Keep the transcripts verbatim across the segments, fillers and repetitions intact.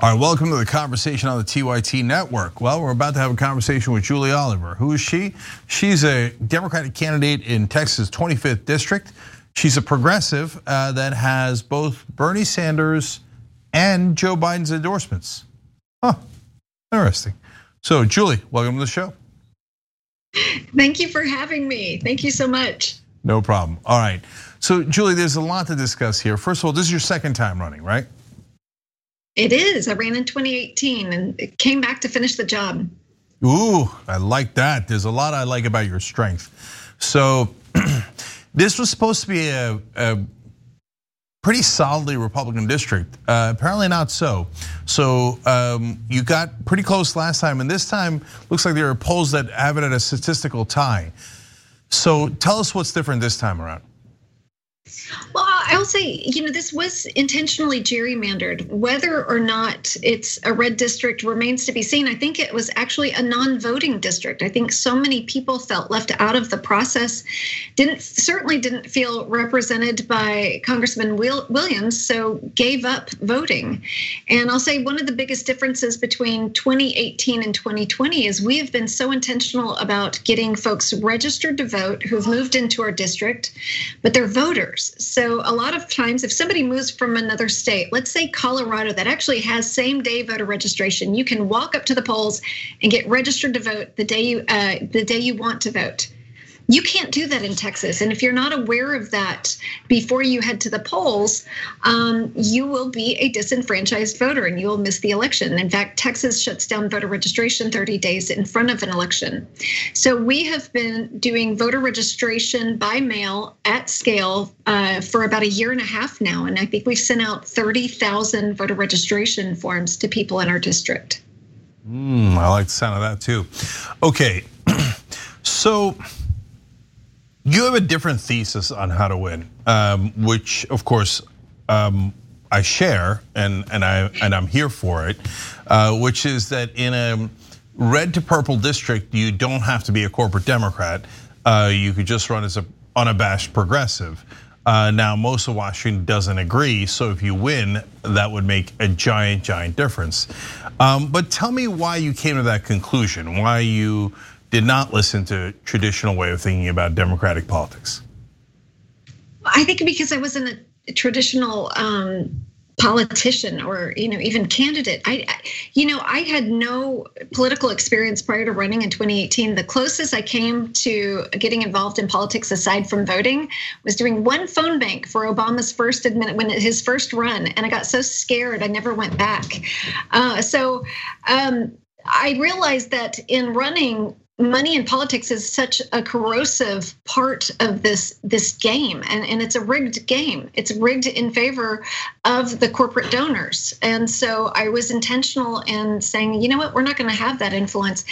All right, welcome to the conversation on the T Y T Network. Well, we're about to have a conversation with Julie Oliver. Who is she? She's a Democratic candidate in Texas' twenty-fifth district. She's a progressive that has both Bernie Sanders and Joe Biden's endorsements. Huh, interesting. So Julie, welcome to the show. Thank you for having me. Thank you so much. No problem. All right, so Julie, there's a lot to discuss here. First of all, this is your second time running, right? It is. I ran in twenty eighteen and came back to finish the job. Ooh, I like that. There's a lot I like about your strength. So this was supposed to be a, a pretty solidly Republican district. Uh, apparently not so. So um, you got pretty close last time, and this time looks like there are polls that have it at a statistical tie. So tell us what's different this time around. Well, I'll say, you know, this was intentionally gerrymandered. Whether or not it's a red district remains to be seen. I think it was actually a non-voting district. I think so many people felt left out of the process, didn't certainly didn't feel represented by Congressman Williams, so gave up voting. And I'll say one of the biggest differences between twenty eighteen and twenty twenty is we have been so intentional about getting folks registered to vote who've moved into our district, but they're voters. So a lot of times if somebody moves from another state, let's say Colorado, that actually has same day voter registration, you can walk up to the polls and get registered to vote the day you uh, the day you want to vote. You can't do that in Texas. And if you're not aware of that before you head to the polls, um, you will be a disenfranchised voter and you will miss the election. In fact, Texas shuts down voter registration thirty days in front of an election. So we have been doing voter registration by mail at scale uh, for about a year and a half now. And I think we've sent out thirty thousand voter registration forms to people in our district. Mm, I like the sound of that too. Okay, so you have a different thesis on how to win, um, which of course um, I share, and and I and I'm here for it, uh, which is that in a red to purple district, you don't have to be a corporate Democrat. Uh, you could just run as a unabashed progressive. Uh, now, most of Washington doesn't agree, so if you win, that would make a giant, giant difference. Um, but tell me why you came to that conclusion, why you did not listen to traditional way of thinking about Democratic politics. I think because I wasn't a traditional um, politician or, you know, even candidate. I, you know, I had no political experience prior to running in twenty eighteen. The closest I came to getting involved in politics aside from voting was doing one phone bank for Obama's first admin when his first run, and I got so scared I never went back. Uh, so um, I realized that in running, money in politics is such a corrosive part of this this game, and, and it's a rigged game. It's rigged in favor of the corporate donors. And so I was intentional in saying, you know what, we're not gonna have that influence.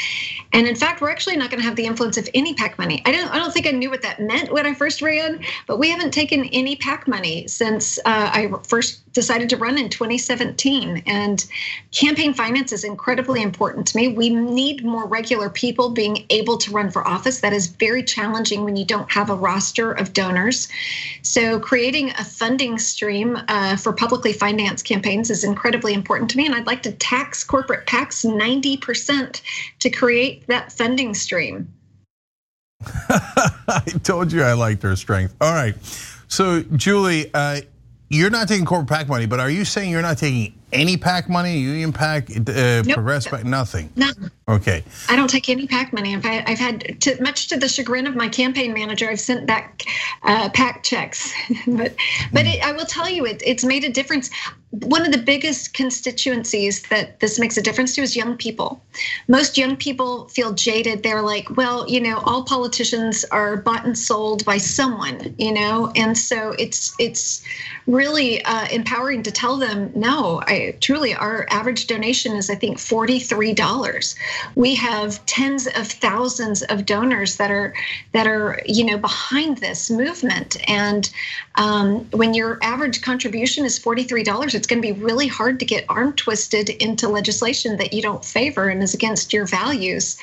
And in fact, we're actually not gonna have the influence of any PAC money. I don't I don't think I knew what that meant when I first ran, but we haven't taken any PAC money since I first decided to run in twenty seventeen. And campaign finance is incredibly important to me. We need more regular people being able to run for office. That is very challenging when you don't have a roster of donors. So creating a funding stream for publicly financed campaigns is incredibly important to me, and I'd like to tax corporate PACs ninety percent to create that funding stream. I told you I liked her strength. All right, so Julie, you're not taking corporate PAC money, but are you saying you're not taking any PAC money, union PAC, uh, nope. Progress PAC, nothing? None. Okay. I don't take any PAC money. I've had, I've had to, much to the chagrin of my campaign manager, I've sent back uh, PAC checks. but but it, I will tell you, it, it's made a difference. One of the biggest constituencies that this makes a difference to is young people. Most young people feel jaded. They're like, well, you know, all politicians are bought and sold by someone, you know, and so it's it's really uh, empowering to tell them, no, I truly, our average donation is, I think, forty-three dollars. We have tens of thousands of donors that are that are, you know, behind this movement. And um, when your average contribution is forty-three dollars, it's going to be really hard to get arm twisted into legislation that you don't favor and is against your values.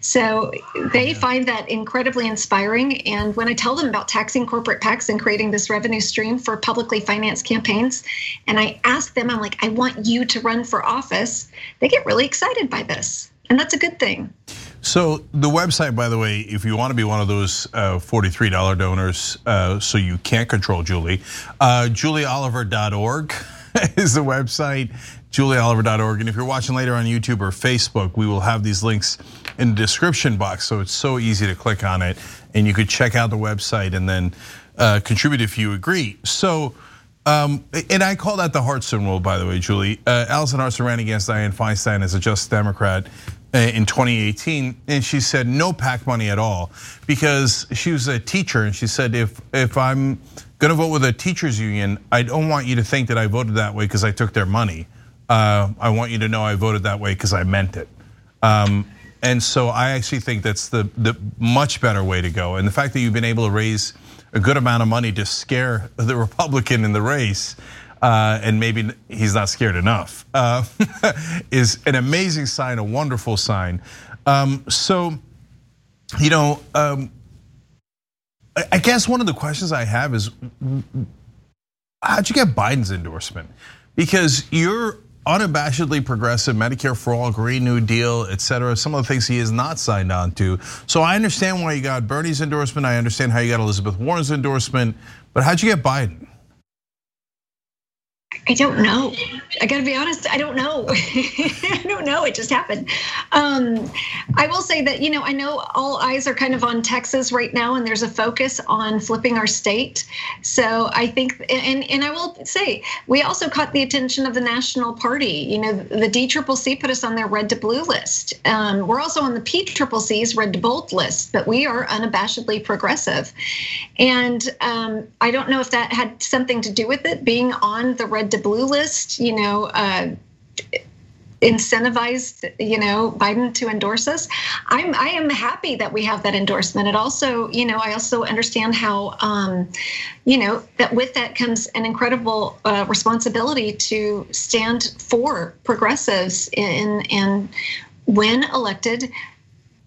So they find that incredibly inspiring. And when I tell them about taxing corporate PACs and creating this revenue stream for publicly financed campaigns, and I ask them, I'm like, I want you to run for office, they get really excited by this. And that's a good thing. So the website, by the way, if you want to be one of those forty-three dollar donors, so you can't control Julie, julie oliver dot org is the website, julie oliver dot org. And if you're watching later on YouTube or Facebook, we will have these links in the description box. So it's so easy to click on it and you could check out the website and then contribute if you agree. So. Um, and I call that the Hartson rule, by the way, Julie. Uh, Alison Hartson ran against Dianne Feinstein as a Just Democrat in twenty eighteen, and she said no PAC money at all because she was a teacher, and she said if if I'm gonna vote with a teachers union, I don't want you to think that I voted that way because I took their money. Uh, I want you to know I voted that way because I meant it. Um, and so I actually think that's the the much better way to go. And the fact that you've been able to raise a good amount of money to scare the Republican in the race, uh, and maybe he's not scared enough, uh, is an amazing sign, a wonderful sign. Um, so, you know, um, I guess one of the questions I have is, how'd you get Biden's endorsement? Because you're unabashedly progressive, Medicare for All, Green New Deal, et cetera. Some of the things he is not signed on to. So I understand why you got Bernie's endorsement. I understand how you got Elizabeth Warren's endorsement, but how'd you get Biden? I don't know. I gotta be honest, I don't know. I don't know, it just happened. Um, I will say that, you know, I know all eyes are kind of on Texas right now, and there's a focus on flipping our state. So I think, and, and I will say, we also caught the attention of the national party. You know, the D C C C put us on their red to blue list. Um, we're also on the P C C C's red to bold list, but we are unabashedly progressive. And um, I don't know if that had something to do with it, being on the red to blue list, you know, uh, incentivized, you know, Biden to endorse us. I'm I am happy that we have that endorsement. It also, you know, I also understand how, um, you know, that with that comes an incredible uh, responsibility to stand for progressives in and when elected,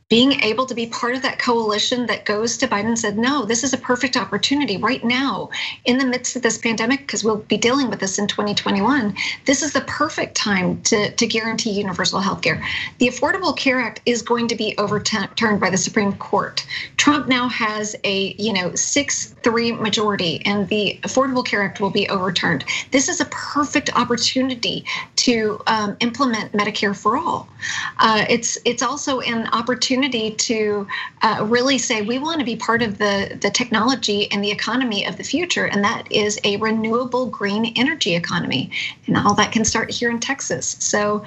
being able to be part of that coalition that goes to Biden and said, no, this is a perfect opportunity right now in the midst of this pandemic, because we'll be dealing with this in twenty twenty-one. This is the perfect time to, to guarantee universal health care. The Affordable Care Act is going to be overturned by the Supreme Court. Trump now has a, you know, six three majority, and the Affordable Care Act will be overturned. This is a perfect opportunity to um, implement Medicare for All. Uh, it's it's also an opportunity to uh, really say we want to be part of the, the technology and the economy of the future, and that is a renewable green energy economy, and all that can start here in Texas. So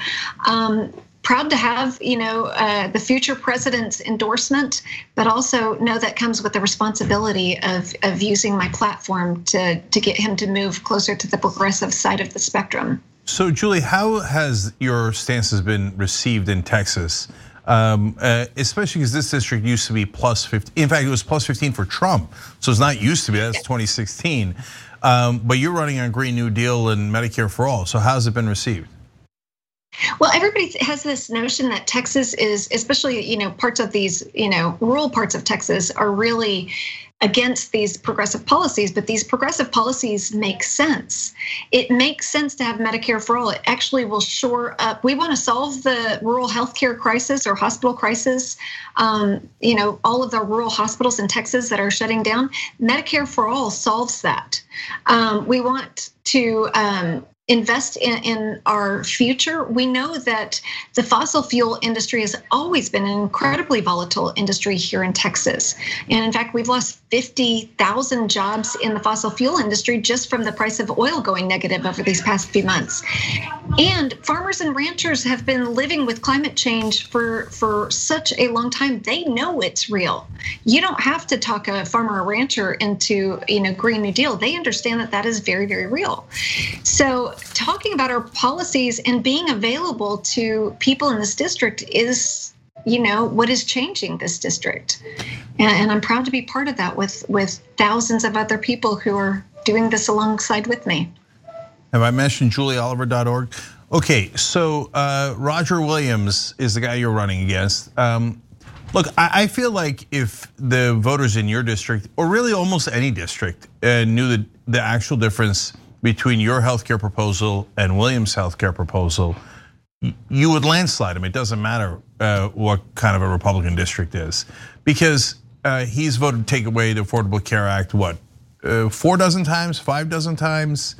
um, proud to have, you know, uh, the future president's endorsement, but also know that comes with the responsibility of of using my platform to to get him to move closer to the progressive side of the spectrum. So, Julie, how has your stances been received in Texas? Um, uh, especially because this district used to be plus fifteen. In fact, it was plus fifteen for Trump. So it's not used to be, that's twenty sixteen. Um, but you're running on Green New Deal and Medicare for All. So how's it been received? Well, everybody has this notion that Texas is, especially, you know, parts of these, you know, rural parts of Texas are really against these progressive policies, but these progressive policies make sense. It makes sense to have Medicare for All. It actually will shore up. We want to solve the rural healthcare crisis or hospital crisis. Um, you know, all of the rural hospitals in Texas that are shutting down, Medicare for All solves that. Um, we want to um, invest in, in our future. We know that the fossil fuel industry has always been an incredibly volatile industry here in Texas. And in fact, we've lost fifty thousand jobs in the fossil fuel industry just from the price of oil going negative over these past few months. And farmers and ranchers have been living with climate change for, for such a long time. They know it's real. You don't have to talk a farmer or rancher into, you know, Green New Deal. They understand that that is very, very real. So talking about our policies and being available to people in this district is, you know, what is changing this district. And I'm proud to be part of that with with thousands of other people who are doing this alongside with me. Have I mentioned julie oliver dot org? Okay, so uh, Roger Williams is the guy you're running against. Um, look, I feel like if the voters in your district, or really almost any district, uh, knew the, the actual difference between your healthcare proposal and Williams' healthcare proposal, you would landslide him. It doesn't matter what kind of a Republican district is, because he's voted to take away the Affordable Care Act, what, four dozen times, five dozen times?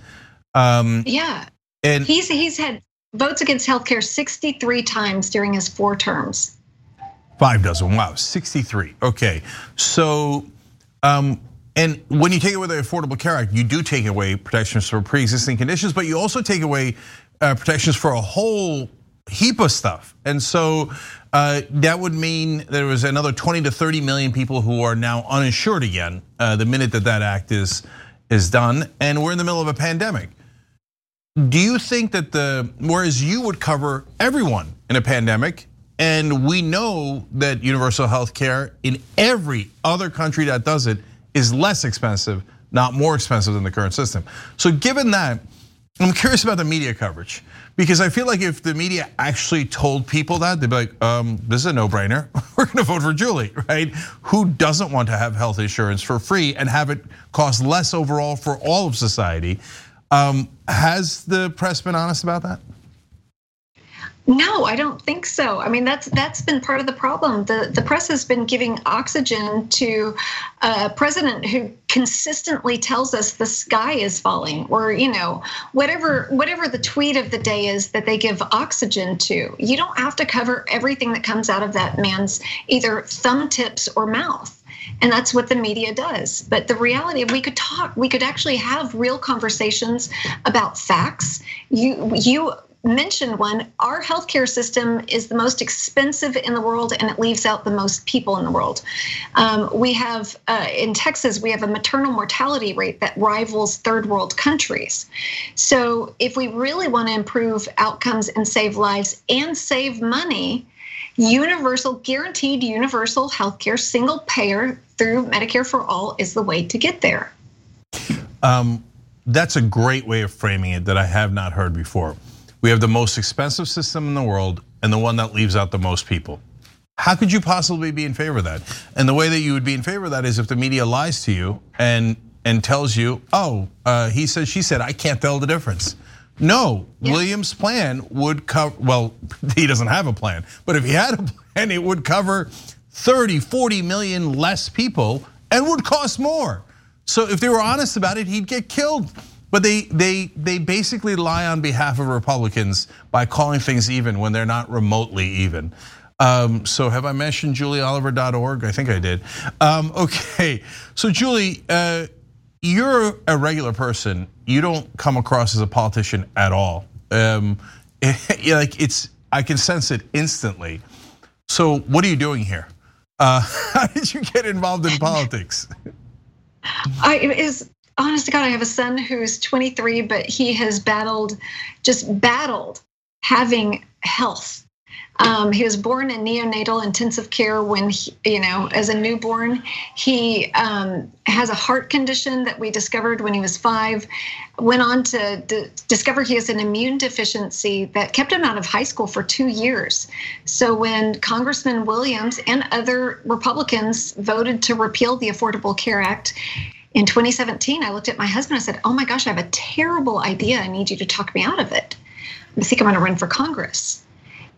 Yeah, and he's he's had votes against healthcare sixty-three times during his four terms. Five dozen, wow, sixty-three, okay. So, um, and when you take away the Affordable Care Act, you do take away protections for pre-existing conditions, but you also take away uh, protections for a whole heap of stuff. And so uh, that would mean there was another twenty to thirty million people who are now uninsured again, uh, the minute that that act is, is done, and we're in the middle of a pandemic. Do you think that the, whereas you would cover everyone in a pandemic, and we know that universal health care in every other country that does it is less expensive, not more expensive than the current system. So given that, I'm curious about the media coverage, because I feel like if the media actually told people that, they'd be like, um, this is a no-brainer. We're gonna vote for Julie, right? Who doesn't want to have health insurance for free and have it cost less overall for all of society? Um, has the press been honest about that? No, I don't think so. I mean, that's that's been part of the problem. The the press has been giving oxygen to a president who consistently tells us the sky is falling, or you know, whatever whatever the tweet of the day is that they give oxygen to. You don't have to cover everything that comes out of that man's either thumb tips or mouth. And that's what the media does. But the reality, we could talk, we could actually have real conversations about facts. You you mentioned one, our healthcare system is the most expensive in the world, and it leaves out the most people in the world. Um, we have, uh, in Texas, we have a maternal mortality rate that rivals third world countries. So if we really want to improve outcomes and save lives and save money, universal, guaranteed universal healthcare, single payer through Medicare for All is the way to get there. Um, that's a great way of framing it that I have not heard before. We have the most expensive system in the world and the one that leaves out the most people. How could you possibly be in favor of that? And the way that you would be in favor of that is if the media lies to you and and tells you, oh, uh, he said, she said, I can't tell the difference. No, yeah. Williams' plan would cover, well, he doesn't have a plan, but if he had a plan, it would cover thirty, forty million less people and would cost more. So if they were honest about it, he'd get killed. But they they they basically lie on behalf of Republicans by calling things even when they're not remotely even. Um, so have I mentioned Julie Oliver dot org? I think I did. Um, okay, so Julie, uh, you're a regular person. You don't come across as a politician at all. Um, it, like it's, I can sense it instantly. So what are you doing here? Uh, how did you get involved in politics? I it is. Honest to God, I have a son who's twenty-three, but he has battled, just battled having health. Um, he was born in neonatal intensive care when, he, you know, as a newborn. He um, has a heart condition that we discovered when he was five, went on to d- discover he has an immune deficiency that kept him out of high school for two years. So when Congressman Williams and other Republicans voted to repeal the Affordable Care Act, in twenty seventeen, I looked at my husband, I said, oh my gosh, I have a terrible idea. I need you to talk me out of it. I think I'm gonna run for Congress.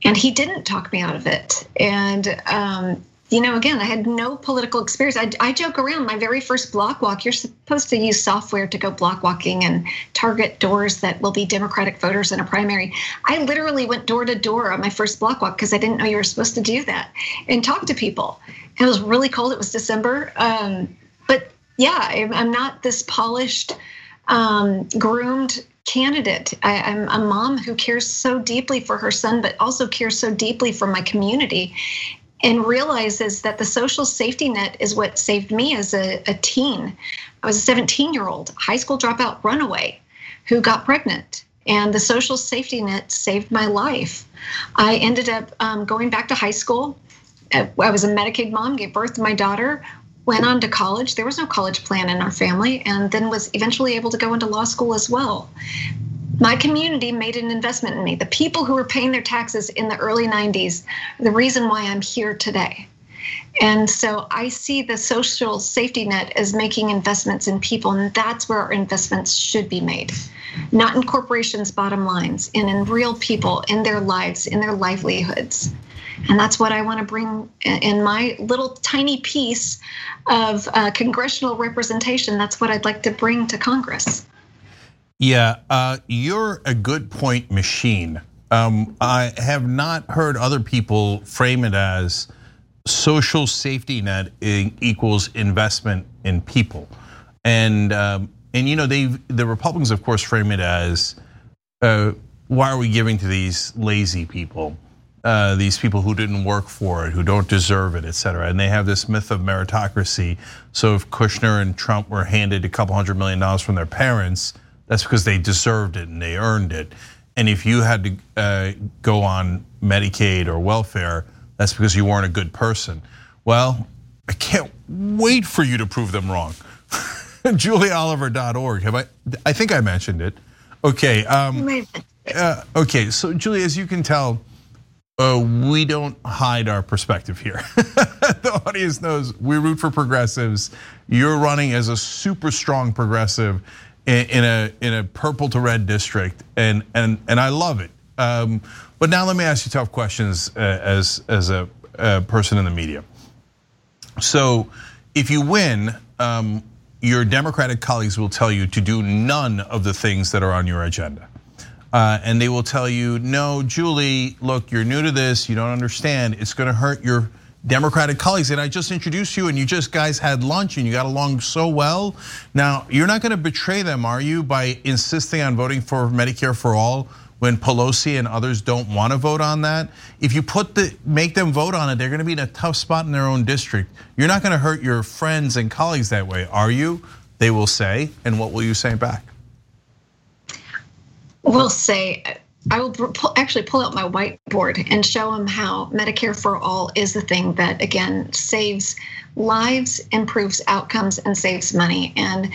And he didn't talk me out of it. And, um, you know, again, I had no political experience. I, I joke around, my very first block walk, you're supposed to use software to go block walking and target doors that will be Democratic voters in a primary. I literally went door to door on my first block walk because I didn't know you were supposed to do that and talk to people. It was really cold, it was December. Um, but. Yeah, I'm not this polished, um, groomed candidate. I, I'm a mom who cares so deeply for her son, but also cares so deeply for my community, and realizes that the social safety net is what saved me as a, a teen. I was a seventeen-year-old high school dropout runaway who got pregnant, and the social safety net saved my life. I ended up um, going back to high school. I was a Medicaid mom, gave birth to my daughter. Went on to college. There was no college plan in our family, and then was eventually able to go into law school as well. My community made an investment in me. The people who were paying their taxes in the early nineties, the reason why I'm here today. And so I see the social safety net as making investments in people, and that's where our investments should be made. Not in corporations' bottom lines, and in real people, in their lives, in their livelihoods. And that's what I want to bring in my little tiny piece of uh, congressional representation. That's what I'd like to bring to Congress. Yeah, uh, you're a good point machine. Um, I have not heard other people frame it as social safety net equals investment in people. And um, and you know, they the Republicans, of course, frame it as uh, why are we giving to these lazy people? Uh, these people who didn't work for it, who don't deserve it, et cetera. And they have this myth of meritocracy. So if Kushner and Trump were handed a couple hundred million dollars from their parents, that's because they deserved it and they earned it. And if you had to uh, go on Medicaid or welfare, that's because you weren't a good person. Well, I can't wait for you to prove them wrong. Julie Oliver dot org, have I, I think I mentioned it. Okay, um, uh, okay, so Julie, as you can tell, Uh, we don't hide our perspective here. The audience knows we root for progressives. You're running as a super strong progressive in, in a in a purple to red district, and and and I love it. Um, but now let me ask you tough questions uh, as as a, a person in the media. So, if you win, um, your Democratic colleagues will tell you to do none of the things that are on your agenda. Uh, and they will tell you, no, Julie, look, you're new to this, you don't understand, it's gonna hurt your Democratic colleagues. And I just introduced you and you just guys had lunch and you got along so well. Now, you're not gonna betray them, are you, by insisting on voting for Medicare for All when Pelosi and others don't wanna vote on that? If you put the, make them vote on it, they're gonna be in a tough spot in their own district. You're not gonna hurt your friends and colleagues that way, are you? They will say, and what will you say back? We'll say, I will actually pull out my whiteboard and show them how Medicare for All is the thing that, again, saves lives, improves outcomes, and saves money. And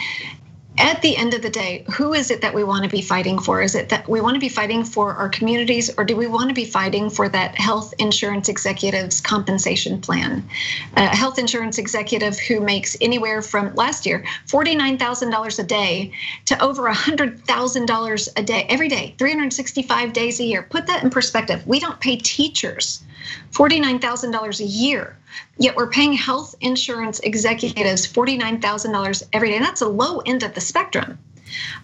at the end of the day, who is it that we want to be fighting for? Is it that we want to be fighting for our communities, or do we want to be fighting for that health insurance executive's compensation plan? A health insurance executive who makes anywhere from last year forty-nine thousand dollars a day to over one hundred thousand dollars a day every day, three hundred sixty-five days a year. Put that in perspective. We don't pay teachers forty-nine thousand dollars a year, yet we're paying health insurance executives forty-nine thousand dollars every day. And that's a low end of the spectrum.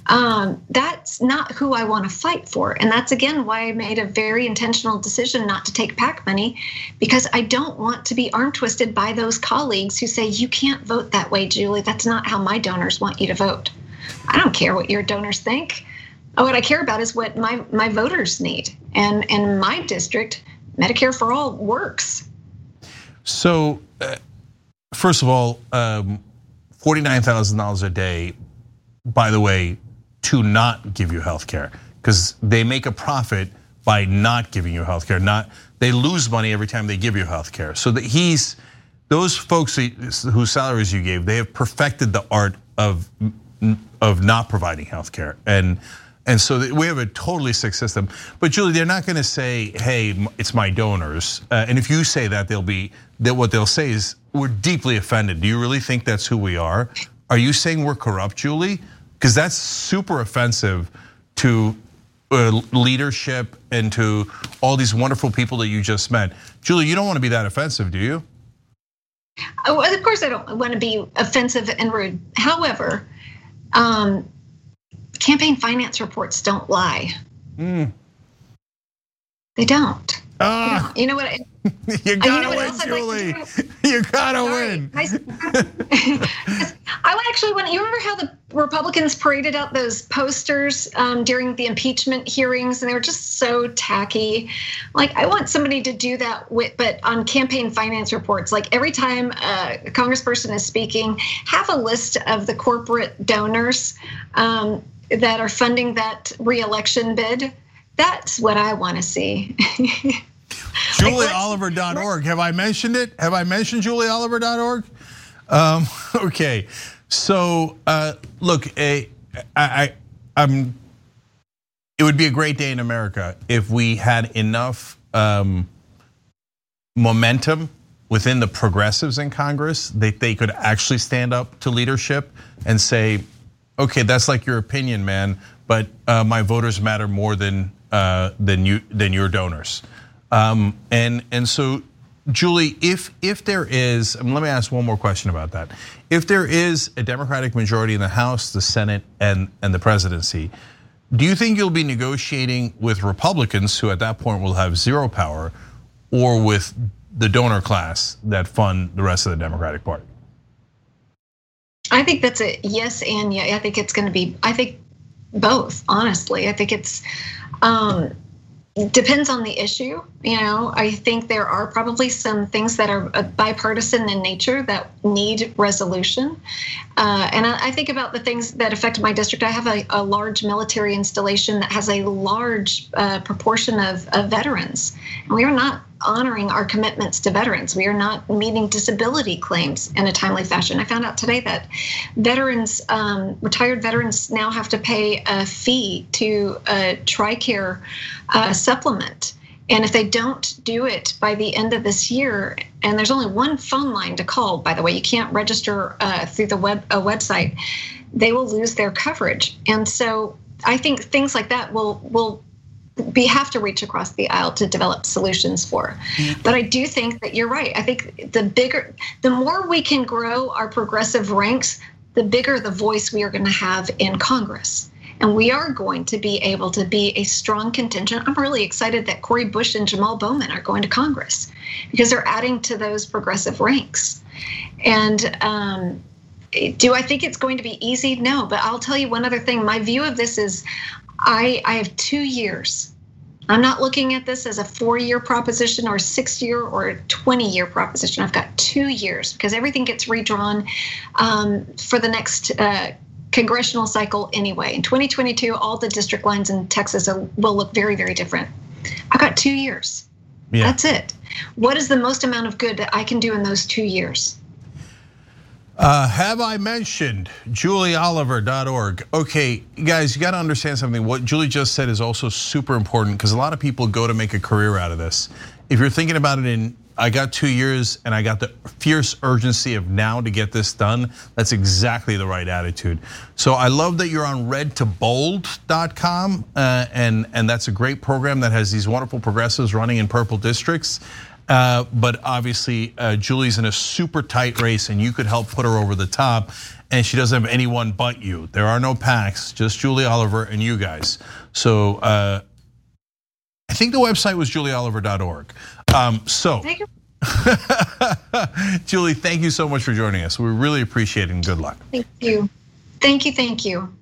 Um, that's not who I want to fight for. And that's, again, why I made a very intentional decision not to take PAC money, because I don't want to be arm twisted by those colleagues who say, you can't vote that way, Julie. That's not how my donors want you to vote. I don't care what your donors think. What I care about is what my, my voters need. And in my district, Medicare for All works. So, uh, first of all, um, forty-nine thousand dollars a day, by the way, to not give you health care, because they make a profit by not giving you health care. Not, they lose money every time they give you health care. So that he's, those folks whose salaries you gave, they have perfected the art of of not providing health care. And And so we have a totally sick system. But Julie, they're not gonna say, hey, it's my donors. And if you say that, they'll be, that what they'll say is, we're deeply offended. Do you really think that's who we are? Are you saying we're corrupt, Julie? Because that's super offensive to leadership and to all these wonderful people that you just met. Julie, you don't wanna be that offensive, do you? Oh, of course I don't wanna be offensive and rude. However, um, campaign finance reports don't lie. Mm. They don't. Uh, you know what? I, you gotta you know win, Julie. Like to you gotta Sorry. win. I actually want. You remember how the Republicans paraded out those posters um, during the impeachment hearings, and they were just so tacky. Like, I want somebody to do that, with, but on campaign finance reports. Like every time a congressperson is speaking, have a list of the corporate donors um, that are funding that reelection bid. That's what I want to see. Julie Oliver dot org. Have I mentioned it? Have I mentioned Julie Oliver dot org? Um, okay, so uh, look, I, I, I'm. It would be a great day in America if we had enough um, momentum within the progressives in Congress that they could actually stand up to leadership and say, okay, that's like your opinion, man, but my voters matter more than than you than your donors. Um, and and so, Julie, if if there is, I mean, let me ask one more question about that. If there is a Democratic majority in the House, the Senate, and and the presidency, do you think you'll be negotiating with Republicans who at that point will have zero power, or with the donor class that fund the rest of the Democratic Party? I think that's a yes and yeah. I think it's going to be, I think both, honestly. I think it's, um, depends on the issue. You know, I think there are probably some things that are bipartisan in nature that need resolution. Uh, and I think about the things that affect my district. I have a, a large military installation that has a large uh, proportion of, of veterans. And we are not honoring our commitments to veterans. We are not meeting disability claims in a timely fashion. I found out today that veterans, um, retired veterans now have to pay a fee to a TRICARE uh, supplement. And if they don't do it by the end of this year, and there's only one phone line to call, by the way, you can't register uh, through the web a website, they will lose their coverage. And so I think things like that will will we have to reach across the aisle to develop solutions for. Mm-hmm. But I do think that you're right. I think the bigger, the more we can grow our progressive ranks, the bigger the voice we are going to have in Congress. And we are going to be able to be a strong contingent. I'm really excited that Cori Bush and Jamal Bowman are going to Congress because they're adding to those progressive ranks. And um, do I think it's going to be easy? No, but I'll tell you one other thing. My view of this is, I, I have two years. I'm not looking at this as a four-year proposition or a six-year or a twenty-year proposition. I've got two years because everything gets redrawn um, for the next uh, congressional cycle anyway. In twenty twenty-two, all the district lines in Texas will look very, very different. I've got two years. Yeah. That's it. What is the most amount of good that I can do in those two years? Uh, have I mentioned julie oliver dot org? Okay, guys, you gotta understand something. What Julie just said is also super important because a lot of people go to make a career out of this. If you're thinking about it in, I got two years and I got the fierce urgency of now to get this done, that's exactly the right attitude. So I love that you're on red to bold dot com and and that's a great program that has these wonderful progressives running in purple districts. Uh, but obviously, uh, Julie's in a super tight race and you could help put her over the top, and she doesn't have anyone but you. There are no PACs, just Julie Oliver and you guys. So uh, I think the website was julie oliver dot org. Um, so, thank you. Julie, thank you so much for joining us. We really appreciate it and good luck. Thank you, thank you, thank you.